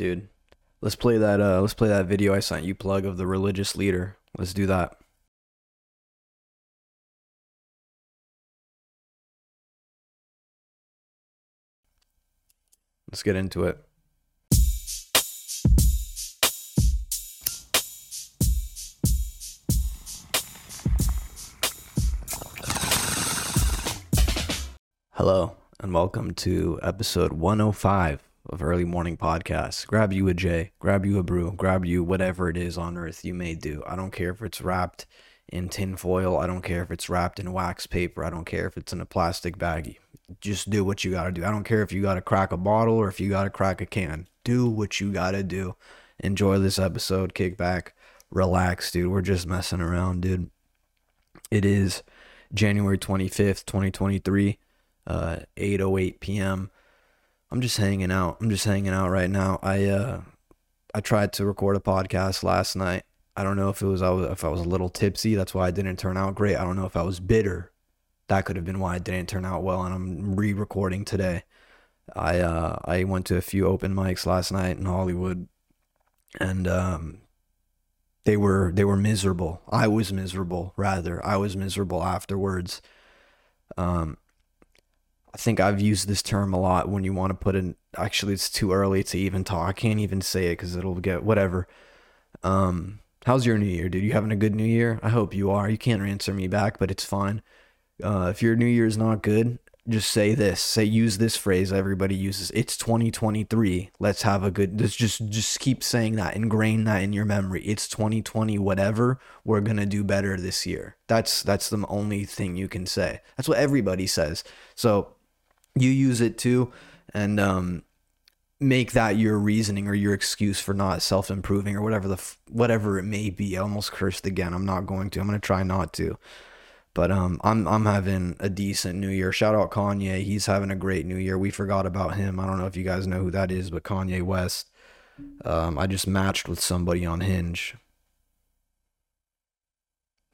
dude. Let's play that video I sent you, Plug, of the religious leader. Let's do that. Let's get into it. Hello, and welcome to episode 105 of Early Morning Podcast. Grab you a J, grab you a brew, grab you whatever it is on earth you may do. I don't care if it's wrapped in tin foil. I don't care if it's wrapped in wax paper. I don't care if it's in a plastic baggie. Just do what you got to do. I don't care if you got to crack a bottle or if you got to crack a can. Do what you got to do. Enjoy this episode. Kick back. Relax, dude. We're just messing around, dude. It is January 25th, 2023, 8:08 p.m. I'm just hanging out. I'm just hanging out right now. I tried to record a podcast last night. I don't know if I was a little tipsy. That's why I didn't turn out great. I don't know if I was bitter. That could have been why it didn't turn out well, and I'm re-recording today. I went to a few open mics last night in Hollywood, and they were miserable. I was miserable, rather. I was miserable afterwards. I think I've used this term a lot when you want to put in. Actually, it's too early to even talk. I can't even say it because it'll get whatever. How's your New Year, dude? You having a good New Year? I hope you are. You can't answer me back, but it's fine. If your New Year's not good, just say this. Use this phrase everybody uses. It's 2023. Let's have a good... Just keep saying that. Ingrain that in your memory. It's 2020 whatever. We're going to do better this year. That's the only thing you can say. That's what everybody says. So you use it too, and make that your reasoning or your excuse for not self-improving or whatever it may be. I almost cursed again. I'm not going to. I'm going to try not to. But I'm having a decent New Year. Shout out Kanye. He's having a great New Year. We forgot about him. I don't know if you guys know who that is, but Kanye West. I just matched with somebody on Hinge.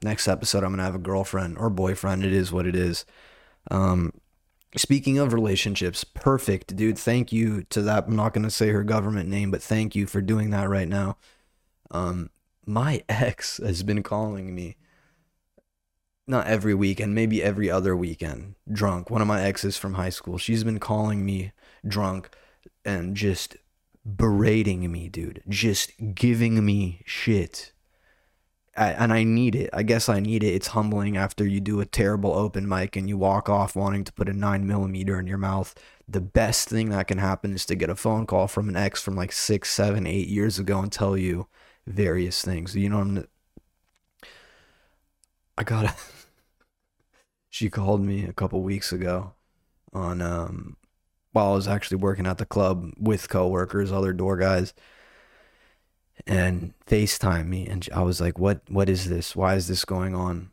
Next episode, I'm going to have a girlfriend or boyfriend. It is what it is. Speaking of relationships, perfect, dude. Thank you to that. I'm not going to say her government name, but thank you for doing that right now. My ex has been calling me. Not every weekend, maybe every other weekend, drunk. One of my exes from high school, she's been calling me drunk and just berating me, dude. Just giving me shit. And I need it. I guess I need it. It's humbling after you do a terrible open mic and you walk off wanting to put a 9mm in your mouth. The best thing that can happen is to get a phone call from an ex from like 6, 7, 8 years ago and tell you various things. You know what She called me a couple weeks ago on while I was actually working at the club with coworkers, other door guys, and FaceTime me. And I was like, what is this? Why is this going on?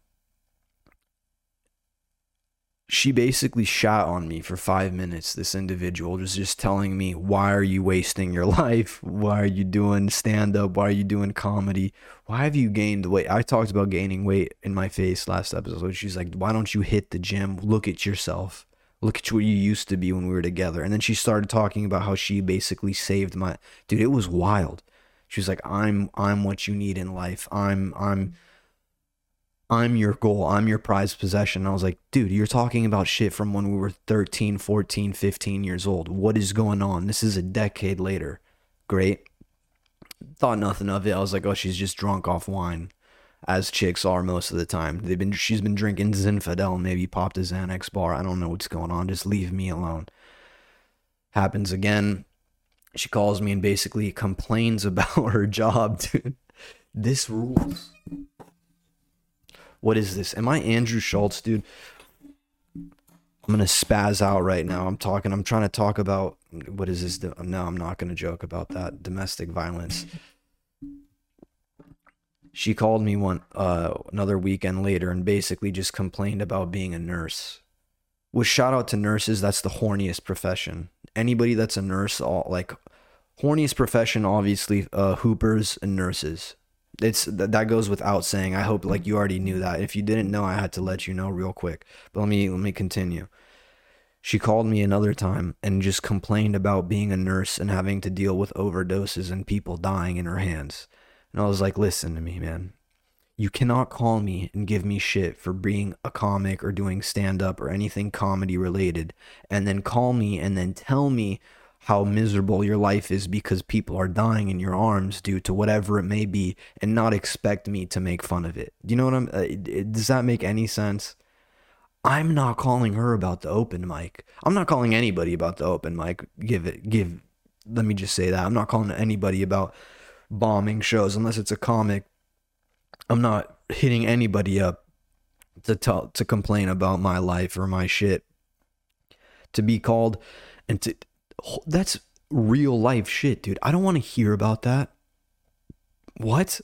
She basically shot on me for 5 minutes. This individual was just telling me, why are you wasting your life? Why are you doing stand-up? Why are you doing comedy? Why have you gained weight? I talked about gaining weight in my face last episode. She's like, why don't you hit the gym? Look at yourself. Look at what you used to be when we were together. And then she started talking about how she basically saved my... Dude, it was wild. She was like, I'm what you need in life. I'm your goal. I'm your prized possession. And I was like, dude, you're talking about shit from when we were 13, 14, 15 years old. What is going on? This is a decade later. Great. Thought nothing of it. I was like, oh, she's just drunk off wine, as chicks are most of the time. She's been drinking Zinfandel, maybe popped a Xanax bar. I don't know what's going on. Just leave me alone. Happens again. She calls me and basically complains about her job, dude. This rules. What is this? Am I Andrew Schultz, dude? I'm going to spaz out right now. I'm trying to talk about, what is this? No, I'm not going to joke about that. Domestic violence. She called me another weekend later and basically just complained about being a nurse. With shout out to nurses, that's the horniest profession. Anybody that's a nurse, horniest profession, obviously, hoopers and nurses. That goes without saying. I hope you already knew that. If you didn't know, I had to let you know real quick. But let me continue. She called me another time and just complained about being a nurse and having to deal with overdoses and people dying in her hands. And I was like, listen to me, man. You cannot call me and give me shit for being a comic or doing stand-up or anything comedy related, and then call me and then tell me how miserable your life is because people are dying in your arms due to whatever it may be, and not expect me to make fun of it. Do you know what does that make any sense? I'm not calling her about the open mic. I'm not calling anybody about the open mic. Let me just say that. I'm not calling anybody about bombing shows unless it's a comic. I'm not hitting anybody up to complain about my life or my shit. To be called and to, that's real life shit, dude. I don't want to hear about that. What?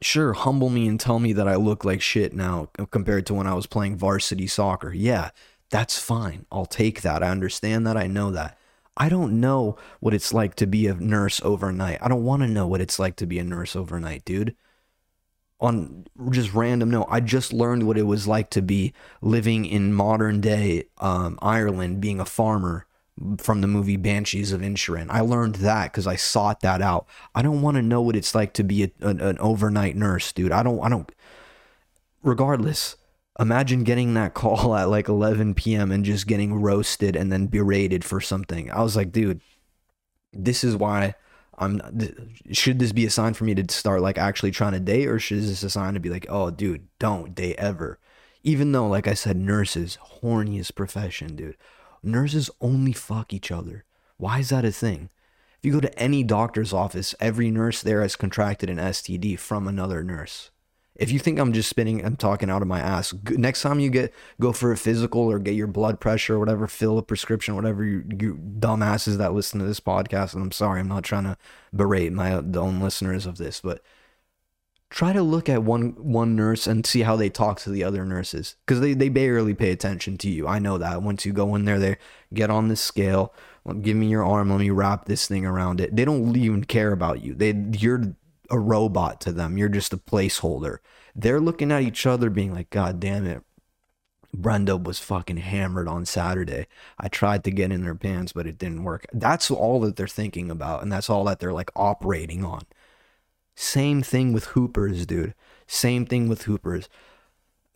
Sure, humble me and tell me that I look like shit now compared to when I was playing varsity soccer. Yeah, that's fine. I'll take that. I understand that. I know that. I don't know what it's like to be a nurse overnight. I don't want to know what it's like to be a nurse overnight, dude. On just random note, I just learned what it was like to be living in modern day Ireland, being a farmer, from the movie Banshees of Inisherin. I learned that because I sought that out. I don't want to know what it's like to be an overnight nurse, dude. I don't. Regardless, imagine getting that call at like 11 p.m. and just getting roasted and then berated for something. I was like, dude, this is why should this be a sign for me to start like actually trying to date, or should this a sign to be like, oh, dude, don't date ever? Even though, like I said, nurses, horniest profession, dude. Nurses only fuck each other. Why is that a thing? If you go to any doctor's office, every nurse there has contracted an STD from another nurse. If you think I'm talking out of my ass, next time you go for a physical or get your blood pressure or whatever, fill a prescription, whatever you dumbasses that listen to this podcast, and I'm sorry, I'm not trying to berate the own listeners of this, but try to look at one nurse and see how they talk to the other nurses, because they barely pay attention to you. I know that. Once you go in there, they get on the scale, give me your arm, let me wrap this thing around it. They don't even care about you. You're a robot to them. You're just a placeholder. They're looking at each other being like, God damn it, Brenda was fucking hammered on Saturday. I tried to get in her pants, but it didn't work. That's all that they're thinking about, and that's all that they're like operating on. Same thing with hoopers, dude. Same thing with hoopers.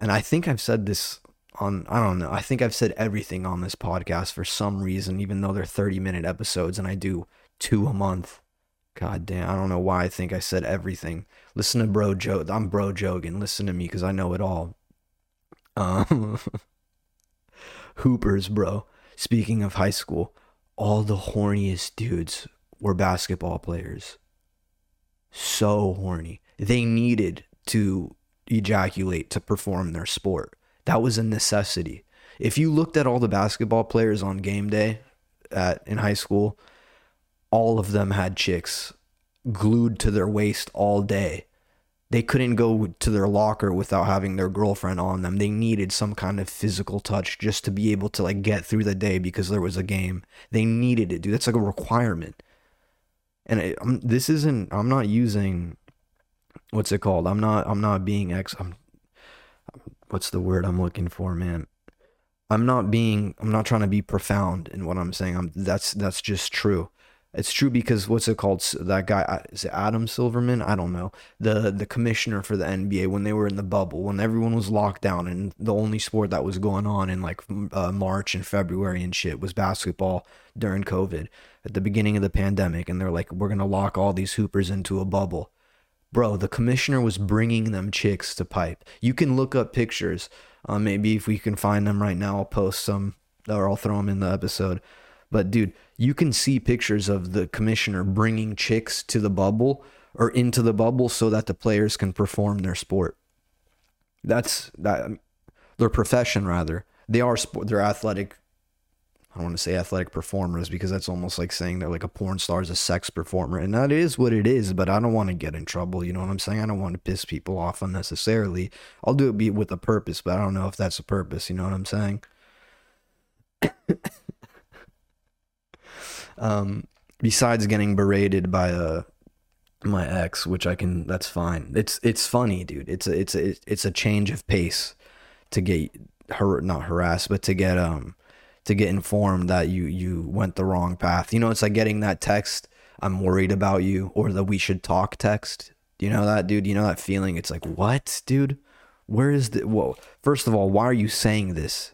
And I think I've said this I don't know. I think I've said everything on this podcast for some reason, even though they're 30-minute episodes and I do 2 a month. God damn, I don't know why I think I said everything. Listen to Bro Joe. I'm Bro Jogan. Listen to me because I know it all. Hoopers, bro. Speaking of high school, all the horniest dudes were basketball players. So horny. They needed to ejaculate to perform their sport. That was a necessity. If you looked at all the basketball players on game day in high school, all of them had chicks glued to their waist all day. They couldn't go to their locker without having their girlfriend on them. They needed some kind of physical touch just to be able to like get through the day because there was a game. They needed it, dude. That's like a requirement. And I'm not using, what's it called? What's the word I'm looking for, man? I'm not trying to be profound in what I'm saying. That's just true. It's true because what's it called? That guy, is it Adam Silverman? I don't know. The commissioner for the NBA, when they were in the bubble, when everyone was locked down and the only sport that was going on in like March and February and shit was basketball during COVID at the beginning of the pandemic. And they're like, we're going to lock all these hoopers into a bubble. Bro, the commissioner was bringing them chicks to pipe. You can look up pictures. Maybe if we can find them right now, I'll post some or I'll throw them in the episode. But dude, you can see pictures of the commissioner bringing chicks to the bubble or into the bubble so that the players can perform their sport. Their profession, rather. They're athletic. I don't want to say athletic performers because that's almost like saying they're like a porn star is a sex performer. And that is what it is, but I don't want to get in trouble. You know what I'm saying? I don't want to piss people off unnecessarily. I'll do it with a purpose, but I don't know if that's a purpose. You know what I'm saying? Besides getting berated by my ex, which I can, that's fine. It's funny, dude. It's a change of pace to get not harassed, but to get to get informed that you went the wrong path. You know, it's like getting that text, I'm worried about you, or the we should talk text. You know that, dude? You know that feeling? It's like, what, dude? Where is the, whoa. First of all, why are you saying this?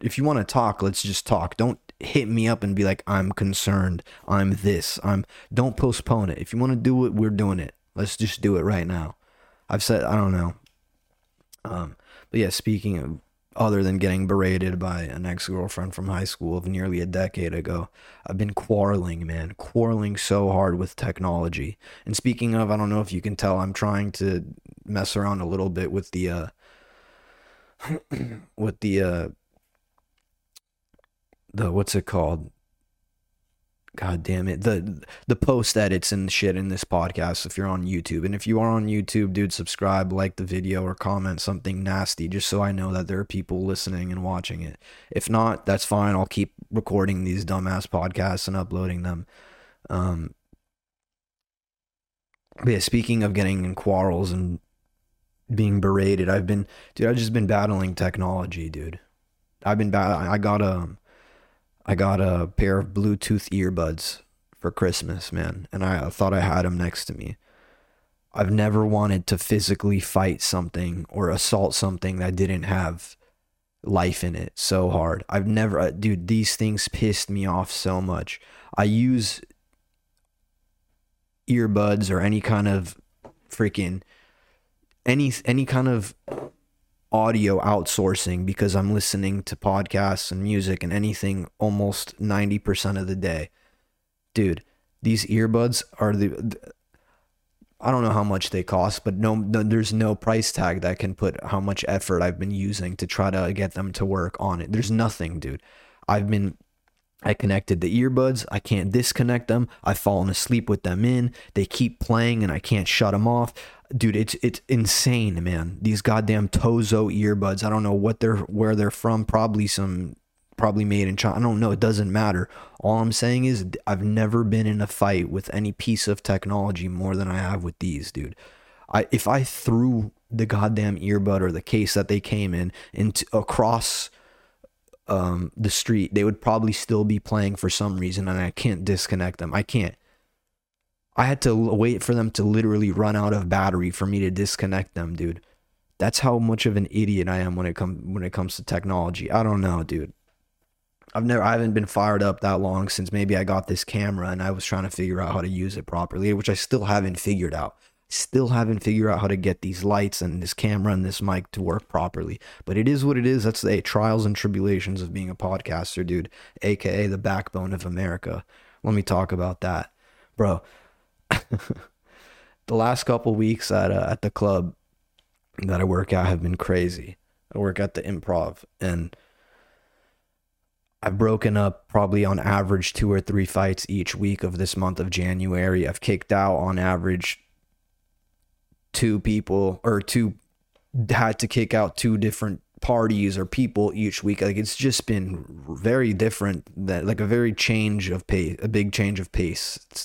If you want to talk, let's just talk. Don't hit me up and be like, I'm concerned. I'm this. Don't postpone it. If you want to do it, we're doing it. Let's just do it right now. I've said, I don't know. But yeah, speaking of, other than getting berated by an ex-girlfriend from high school of nearly a decade ago, I've been quarreling so hard with technology. And speaking of, I don't know if you can tell, I'm trying to mess around a little bit with the, what's it called? God damn it. The post edits and shit in this podcast, if you're on YouTube. And if you are on YouTube, dude, subscribe, like the video, or comment something nasty just so I know that there are people listening and watching it. If not, that's fine. I'll keep recording these dumbass podcasts and uploading them. But yeah, speaking of getting in quarrels and being berated, I've just been battling technology, dude. I got a pair of Bluetooth earbuds for Christmas, man. And I thought I had them next to me. I've never wanted to physically fight something or assault something that didn't have life in it so hard. Dude, these things pissed me off so much. I use earbuds or any kind of freaking, any kind of audio outsourcing because I'm listening to podcasts and music and anything almost 90% of the day. Dude, these earbuds are I don't know how much they cost, but no, there's no price tag that can put how much effort I've been using to try to get them to work on it. There's nothing, dude. I connected the earbuds. I can't disconnect them. I've fallen asleep with them in. They keep playing and I can't shut them off. Dude, it's insane, man. These goddamn Tozo earbuds. I don't know where they're from. Probably made in China. I don't know. It doesn't matter. All I'm saying is I've never been in a fight with any piece of technology more than I have with these, dude. If I threw the goddamn earbud or the case that they came in across the street, they would probably still be playing for some reason, and I can't disconnect them. I can't. I had to wait for them to literally run out of battery for me to disconnect them, dude. That's how much of an idiot I am when it comes to technology. I don't know, dude. I haven't been fired up that long since maybe I got this camera and I was trying to figure out how to use it properly, which I still haven't figured out. Still haven't figured out how to get these lights and this camera and this mic to work properly. But it is what it is. That's the trials and tribulations of being a podcaster, dude, aka the backbone of America. Let me talk about that, bro. The last couple weeks at the club that I work at have been crazy. I work at the Improv, and I've broken up probably on average 2 or 3 fights each week of this month of January. I've kicked out on average 2 different parties or people each week. Like, it's just been very different, that like a big change of pace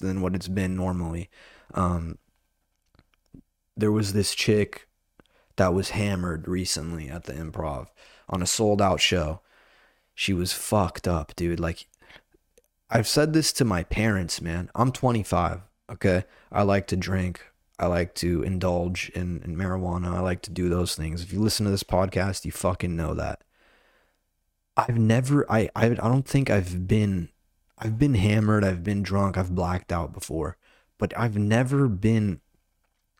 than what it's been normally. There was this chick that was hammered recently at the Improv on a sold out show. She was fucked up, dude. Like, I've said this to my parents, man. I'm 25. Okay. I like to drink. I like to indulge in marijuana. I like to do those things. If you listen to this podcast, you fucking know that. I've been hammered. I've been drunk. I've blacked out before, but I've never been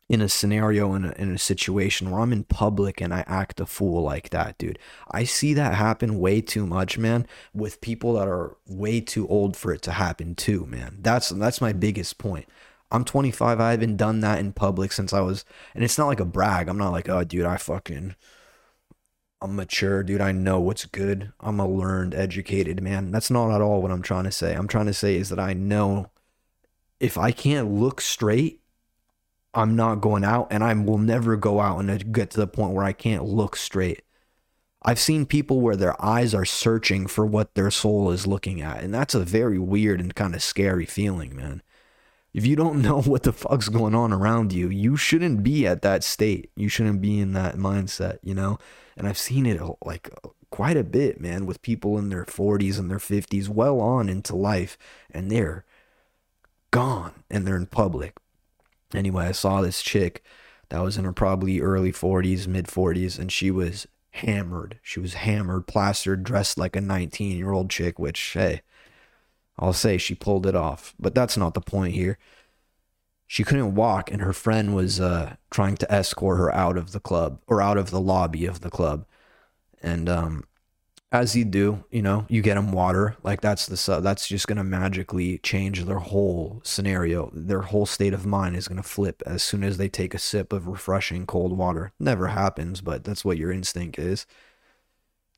in a scenario, in a situation where I'm in public and I act a fool like that, dude. I see that happen way too much, man, with people that are way too old for it to happen too, man. That's my biggest point. I'm 25. I haven't done that in public since I was, and it's not like a brag. I'm not like, oh, dude, I'm mature, dude. I know what's good. I'm a learned, educated man. That's not at all what I'm trying to say. I'm trying to say is that I know if I can't look straight, I'm not going out, and I will never go out and get to the point where I can't look straight. I've seen people where their eyes are searching for what their soul is looking at, and that's a very weird and kind of scary feeling, man. If you don't know what the fuck's going on around you, you shouldn't be at that state. You shouldn't be in that mindset, you know? And I've seen it like quite a bit, man, with people in their 40s and their 50s, well on into life, and they're gone and they're in public. Anyway, I saw this chick that was in her probably early 40s, mid 40s, and she was hammered. She was hammered, plastered, dressed like a 19-year-old chick, which, hey, I'll say she pulled it off, but that's not the point here. She couldn't walk, and her friend was trying to escort her out of the club, or out of the lobby of the club. And as you do, you know, you get them water. Like, that's just going to magically change their whole scenario. Their whole state of mind is going to flip as soon as they take a sip of refreshing cold water. Never happens, but that's what your instinct is.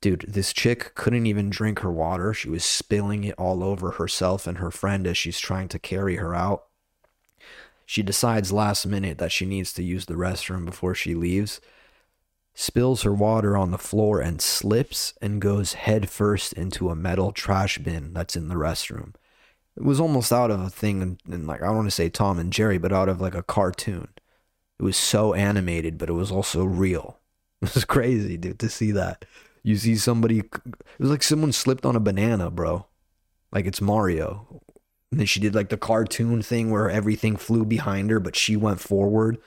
Dude, this chick couldn't even drink her water. She was spilling it all over herself and her friend as she's trying to carry her out. She decides last minute that she needs to use the restroom before she leaves, spills her water on the floor and slips and goes headfirst into a metal trash bin that's in the restroom. It was almost out of a thing, and like, I don't want to say Tom and Jerry, but out of like a cartoon. It was so animated, but it was also real. It was crazy, dude, to see that. You see somebody, it was like someone slipped on a banana, bro. Like it's Mario. And then she did like the cartoon thing where everything flew behind her, but she went forward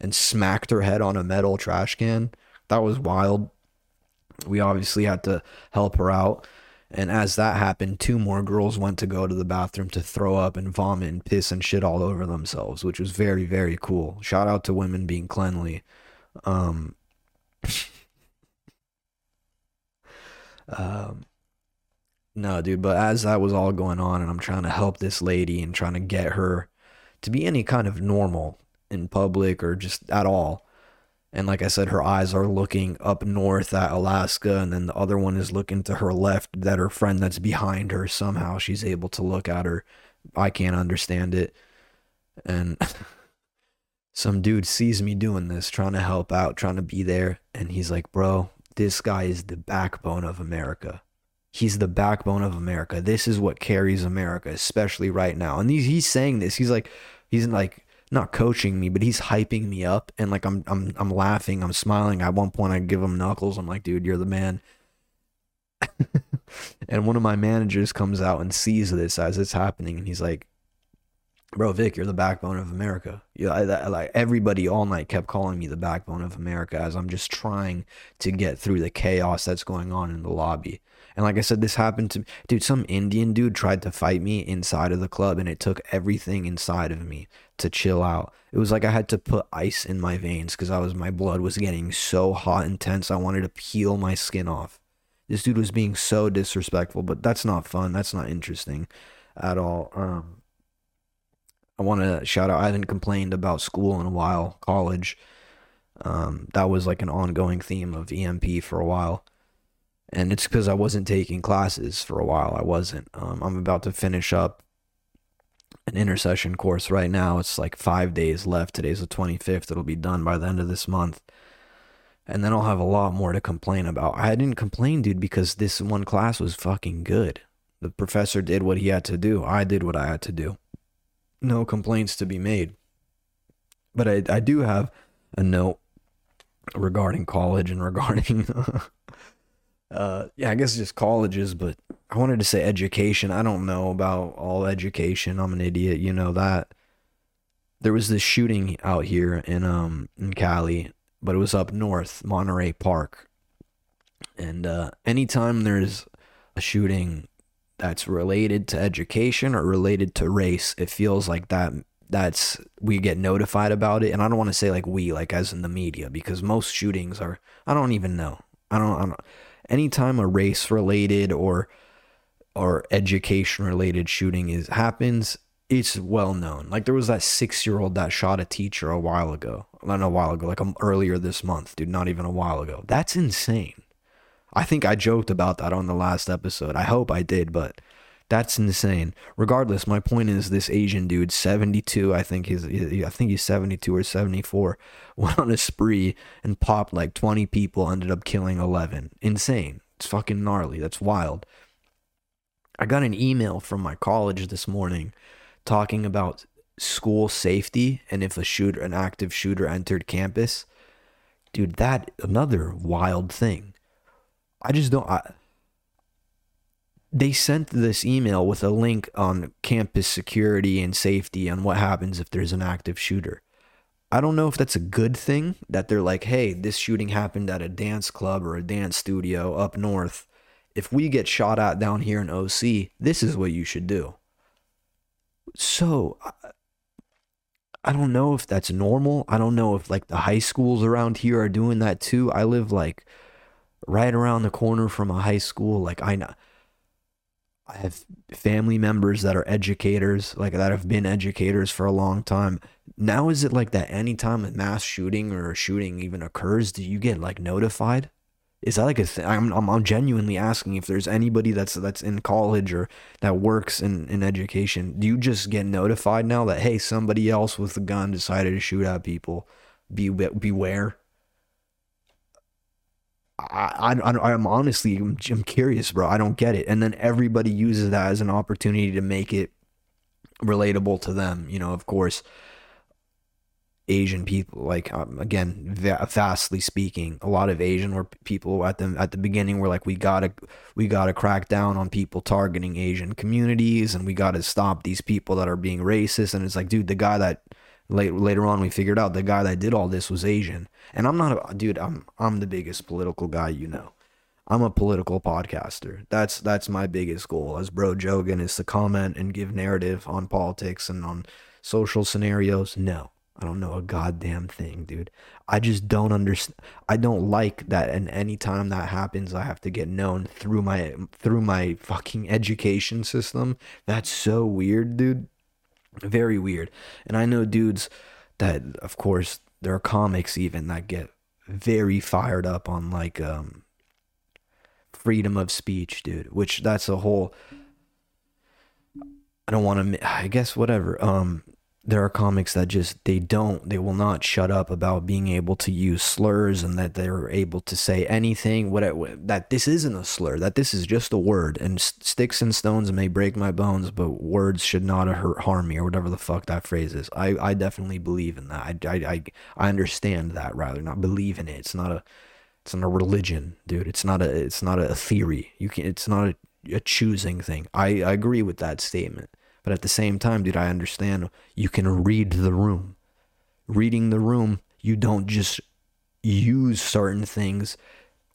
and smacked her head on a metal trash can. That was wild. We obviously had to help her out. And as that happened, two more girls went to go to the bathroom to throw up and vomit and piss and shit all over themselves, which was very, very cool. Shout out to women being cleanly. No, dude, but as that was all going on and I'm trying to help this lady and trying to get her to be any kind of normal in public or just at all. And like I said, her eyes are looking up north at Alaska, and then the other one is looking to her left that her friend that's behind her, somehow she's able to look at her. I can't understand it. And some dude sees me doing this, trying to help out, trying to be there. And he's like, bro, this guy is the backbone of America. He's the backbone of America. This is what carries America, especially right now. And he's saying this. He's like not coaching me, but he's hyping me up. And like I'm laughing, I'm smiling. At one point, I give him knuckles. I'm like, dude, you're the man. And one of my managers comes out and sees this as it's happening, and he's like, bro, Vic, you're the backbone of America. Yeah, like everybody all night kept calling me the backbone of America as I'm just trying to get through the chaos that's going on in the lobby. And like I said, this happened to me. Dude, some Indian dude tried to fight me inside of the club, and it took everything inside of me to chill out. It was like I had to put ice in my veins because my blood was getting so hot and tense. I wanted to peel my skin off. This dude was being so disrespectful, but that's not fun. That's not interesting at all. I want to shout out, I haven't complained about school in a while, college. That was like an ongoing theme of EMP for a while. And it's because I wasn't taking classes for a while. I wasn't. I'm about to finish up an intercession course right now. It's like 5 days left. Today's the 25th. It'll be done by the end of this month. And then I'll have a lot more to complain about. I didn't complain, dude, because this one class was fucking good. The professor did what he had to do. I did what I had to do. No complaints to be made. But I do have a note regarding college and regarding I guess just colleges, but I wanted to say education. I don't know about all education. I'm an idiot, you know that. There was this shooting out here in Cali, but it was up north, Monterey Park. And anytime there's a shooting that's related to education or related to race, it feels like that's we get notified about it. And I don't want to say like we, like as in the media, because most shootings are, I don't even know. I don't anytime a race related or education related shooting happens, it's well known. Like there was that 6-year-old that shot a teacher earlier this month, dude, not even a while ago. That's insane. I think I joked about that on the last episode. I hope I did, but that's insane. Regardless, my point is this Asian dude, 72, I think he's 72 or 74, went on a spree and popped like 20 people, ended up killing 11. Insane. It's fucking gnarly. That's wild. I got an email from my college this morning talking about school safety and if an active shooter entered campus. Dude, another wild thing. I just don't. They sent this email with a link on campus security and safety and what happens if there's an active shooter. I don't know if that's a good thing that they're like, hey, this shooting happened at a dance club or a dance studio up north. If we get shot at down here in OC, this is what you should do. So I don't know if that's normal. I don't know if like the high schools around here are doing that too. I live like right around the corner from a high school. Like I have family members that are educators, like that have been educators for a long time. Now, is it like that anytime a mass shooting or a shooting even occurs, do you get like notified? Is that like a thing? I'm genuinely asking if there's anybody that's in college or that works in education. Do you just get notified now that, hey, somebody else with a gun decided to shoot at people? Beware. I'm honestly curious, bro. I don't get it. And then everybody uses that as an opportunity to make it relatable to them. You know, of course, Asian people, like, again, vastly speaking, a lot of Asian people at the beginning were like, we gotta crack down on people targeting Asian communities, and we gotta stop these people that are being racist. And it's like, dude, the guy that later on we figured out the guy that did all this was Asian. And I'm the biggest political guy, you know. I'm a political podcaster. That's my biggest goal as Bro Jogan, is to comment and give narrative on politics and on social scenarios. No, I don't know a goddamn thing, dude. I just don't understand. I don't like that. And any time that happens, I have to get known through my fucking education system. That's so weird, dude. Very weird. And I know dudes that, of course, there are comics even that get very fired up on like freedom of speech, dude. Which that's a whole. I don't want to. I guess whatever. There are comics that just, they will not shut up about being able to use slurs, and that they're able to say anything, whatever, that this isn't a slur, that this is just a word, and sticks and stones may break my bones, but words should not harm me, or whatever the fuck that phrase is. I definitely believe in that. I understand that, rather, not believe in it. It's not a religion, dude. It's not a theory. It's not a choosing thing. I agree with that statement. But at the same time, dude, I understand you can read the room. Reading the room, you don't just use certain things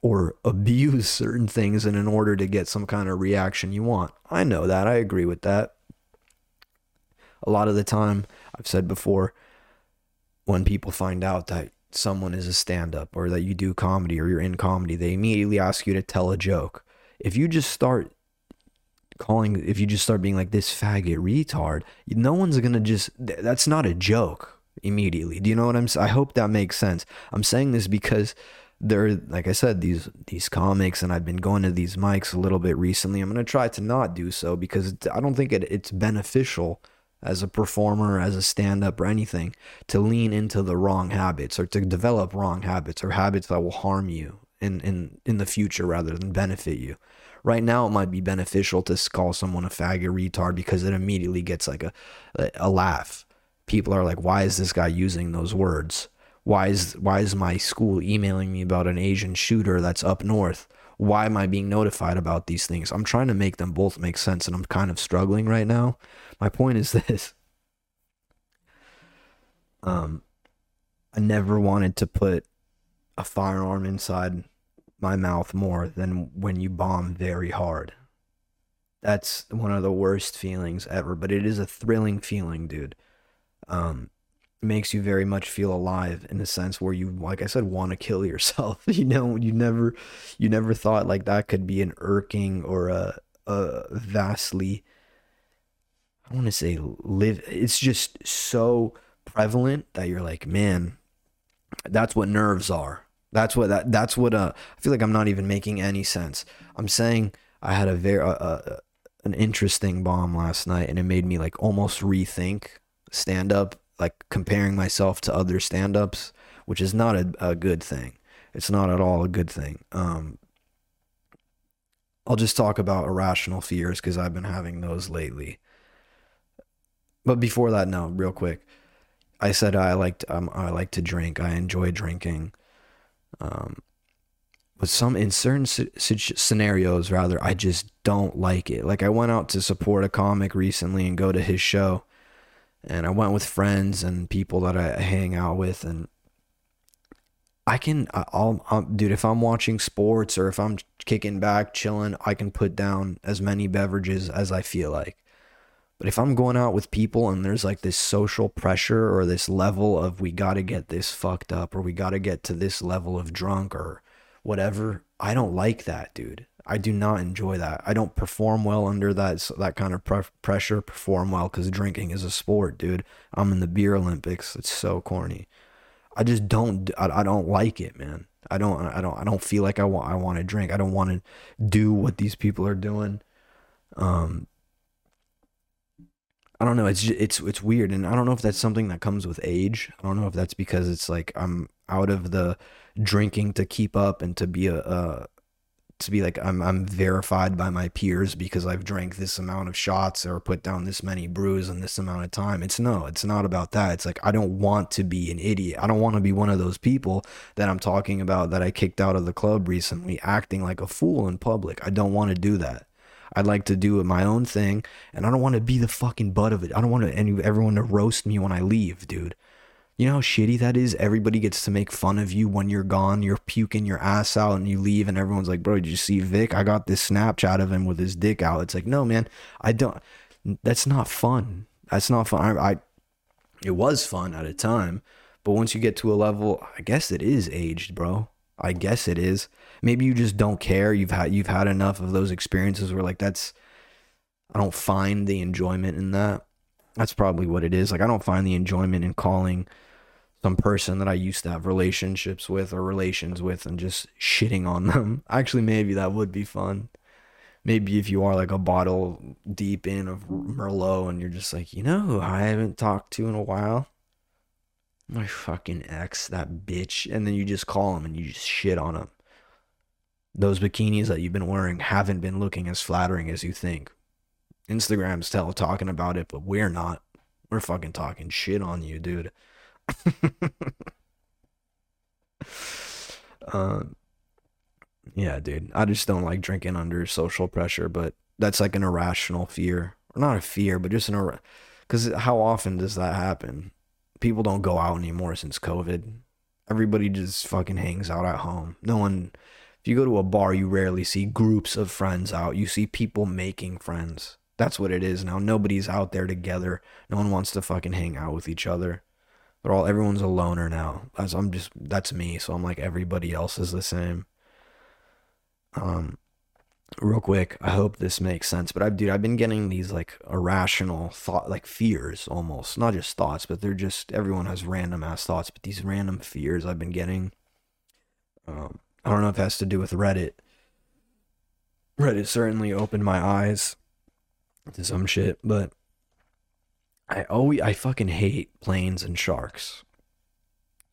or abuse certain things in order to get some kind of reaction you want. I know that. I agree with that. A lot of the time, I've said before, when people find out that someone is a stand-up or that you do comedy or you're in comedy, they immediately ask you to tell a joke. If you just start being like, this faggot retard, no one's gonna just, that's not a joke immediately. Do you know what I'm saying? I hope that makes sense. I'm saying this because there, like I said, these comics, and I've been going to these mics a little bit recently. I'm gonna try to not do so because I don't think it's beneficial as a performer, as a stand-up or anything, to lean into the wrong habits or to develop wrong habits or habits that will harm you in the future rather than benefit you. Right now, it might be beneficial to call someone a faggot retard because it immediately gets like a laugh. People are like, why is this guy using those words? Why is my school emailing me about an Asian shooter that's up north? Why am I being notified about these things? I'm trying to make them both make sense, and I'm kind of struggling right now. My point is this. I never wanted to put a firearm inside my mouth more than when you bomb very hard. That's one of the worst feelings ever, but it is a thrilling feeling, dude. It makes you very much feel alive in a sense where you, like I said, want to kill yourself. You know, you never thought like that could be an irking or a vastly, I want to say live. It's just so prevalent that you're like, man, that's what nerves are. I feel like I'm not even making any sense. I'm saying I had an interesting bomb last night, and it made me like almost rethink stand up, like comparing myself to other stand ups, which is not a good thing. It's not at all a good thing. I'll just talk about irrational fears because I've been having those lately. But before that, no, real quick, I said I like to drink. I enjoy drinking. but in certain scenarios, I just don't like it. Like, I went out to support a comic recently and go to his show, and I went with friends and people that I hang out with, and dude, if I'm watching sports or if I'm kicking back, chilling, I can put down as many beverages as I feel like. But if I'm going out with people and there's like this social pressure or this level of we got to get this fucked up or we got to get to this level of drunk or whatever, I don't like that, dude. I do not enjoy that. I don't perform well under that kind of pressure, perform well, because drinking is a sport, dude. I'm in the beer Olympics. It's so corny. I just don't. I don't like it, man. I don't feel like I want to drink. I don't want to do what these people are doing. I don't know. It's just, it's weird, and I don't know if that's something that comes with age. I don't know if that's because it's like I'm out of the drinking to keep up and to be I'm verified by my peers because I've drank this amount of shots or put down this many brews in this amount of time. It's not about that. It's like, I don't want to be an idiot. I don't want to be one of those people that I'm talking about that I kicked out of the club recently, acting like a fool in public. I don't want to do that. I'd like to do my own thing, and I don't want to be the fucking butt of it. I don't want everyone to roast me when I leave, dude. You know how shitty that is? Everybody gets to make fun of you when you're gone. You're puking your ass out and you leave and everyone's like, bro, did you see Vic? I got this Snapchat of him with his dick out. It's like, no, man, I don't. That's not fun. That's not fun. It was fun at a time. But once you get to a level, I guess it is aged, bro. I guess it is. Maybe you just don't care. You've had enough of those experiences where like I don't find the enjoyment in that. That's probably what it is. Like, I don't find the enjoyment in calling some person that I used to have relationships with or relations with and just shitting on them. Actually, maybe that would be fun. Maybe if you are like a bottle deep in of Merlot and you're just like, you know who I haven't talked to in a while? My fucking ex, that bitch. And then you just call him and you just shit on him. Those bikinis that you've been wearing haven't been looking as flattering as you think. Instagram's still talking about it, but we're not. We're fucking talking shit on you, dude. Yeah, dude. I just don't like drinking under social pressure, but that's like an irrational fear. Or not a fear, but just because how often does that happen? People don't go out anymore since COVID. Everybody just fucking hangs out at home. No one... If you go to a bar, you rarely see groups of friends out. You see people making friends. That's what it is now. Nobody's out there together. No one wants to fucking hang out with each other. Everyone's a loner now. That's me. So I'm like, everybody else is the same. Real quick, I hope this makes sense. But I've been getting these like irrational thought, like fears almost. Not just thoughts, but they're just, everyone has random ass thoughts. But these random fears I've been getting, I don't know if it has to do with Reddit. Reddit certainly opened my eyes to some shit, but I fucking hate planes and sharks.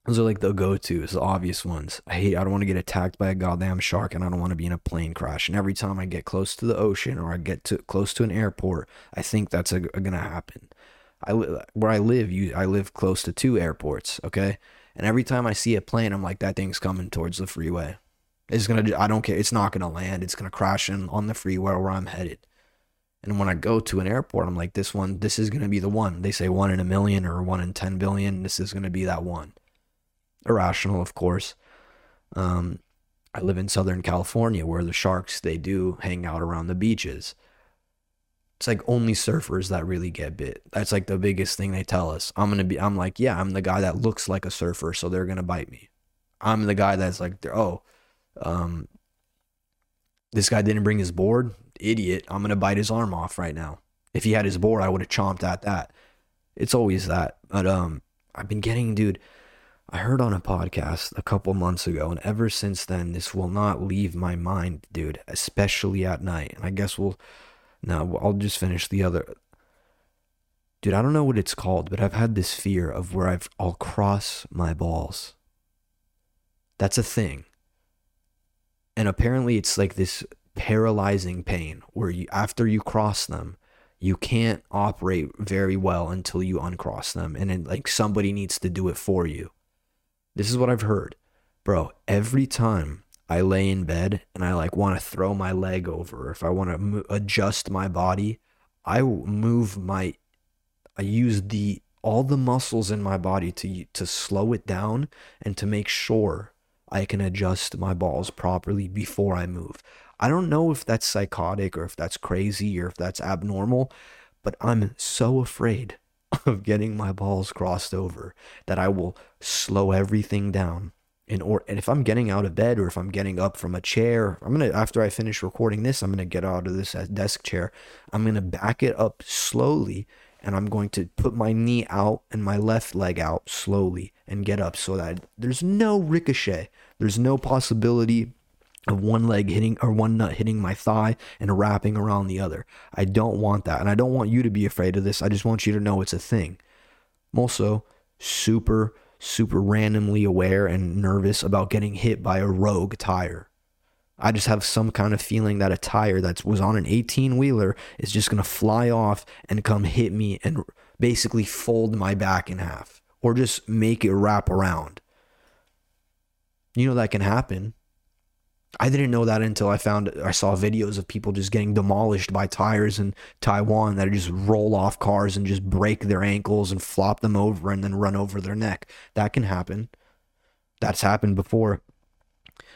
Those are like the go-tos, the obvious ones. I don't want to get attacked by a goddamn shark, and I don't want to be in a plane crash. And every time I get close to the ocean or I get to close to an airport, I think that's gonna happen. Where I live, I live close to two airports, okay? And every time I see a plane, I'm like, that thing's coming towards the freeway. I don't care. It's not going to land. It's going to crash in on the freeway where I'm headed. And when I go to an airport, I'm like, this is going to be the one. They say 1 in a million or 1 in 10 billion. This is going to be that one. Irrational, of course. I live in Southern California where the sharks, they do hang out around the beaches. It's like only surfers that really get bit. That's like the biggest thing they tell us. I'm like, yeah, I'm the guy that looks like a surfer, so they're going to bite me. I'm the guy that's like, this guy didn't bring his board. Idiot. I'm going to bite his arm off right now. If he had his board, I would have chomped at that. It's always that. But I've been getting, dude, I heard on a podcast a couple months ago, and ever since then, this will not leave my mind, dude, especially at night. And I guess I'll just finish the other. Dude, I don't know what it's called, but I've had this fear of where I'll cross my balls. That's a thing. And apparently it's like this paralyzing pain where after you cross them, you can't operate very well until you uncross them. And then like somebody needs to do it for you. This is what I've heard. Bro, every time I lay in bed and I like want to throw my leg over, if I want to adjust my body, I move my, I use the, all the muscles in my body to slow it down and to make sure I can adjust my balls properly before I move. I don't know if that's psychotic or if that's crazy or if that's abnormal, but I'm so afraid of getting my balls crossed over that I will slow everything down. And if I'm getting out of bed or if I'm getting up from a chair, after I finish recording this, I'm going to get out of this desk chair. I'm going to back it up slowly, and I'm going to put my knee out and my left leg out slowly and get up so that there's no ricochet. There's no possibility of one leg hitting or one nut hitting my thigh and wrapping around the other. I don't want that. And I don't want you to be afraid of this. I just want you to know it's a thing. I'm also super, super randomly aware and nervous about getting hit by a rogue tire. I just have some kind of feeling that a tire that was on an 18-wheeler is just going to fly off and come hit me and basically fold my back in half or just make it wrap around. You know, that can happen. I didn't know that until I saw videos of people just getting demolished by tires in Taiwan that just roll off cars and just break their ankles and flop them over and then run over their neck. That can happen. That's happened before.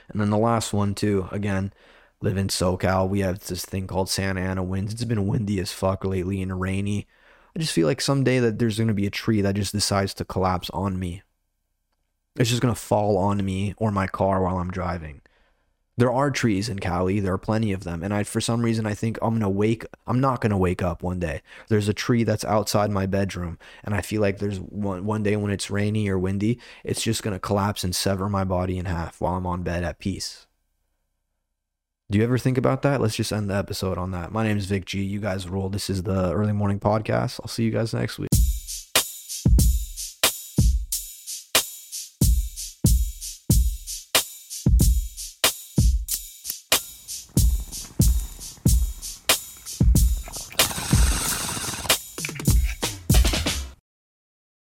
And then the last one too, again, live in SoCal. We have this thing called Santa Ana winds. It's been windy as fuck lately and rainy. I just feel like someday that there's going to be a tree that just decides to collapse on me. It's just going to fall on me or my car while I'm driving. There are trees in Cali. There are plenty of them. And for some reason, I think I'm not going to wake up one day. There's a tree that's outside my bedroom. And I feel like there's one day when it's rainy or windy, it's just going to collapse and sever my body in half while I'm on bed at peace. Do you ever think about that? Let's just end the episode on that. My name is Vic G. You guys rule. This is the Early Morning Podcast. I'll see you guys next week.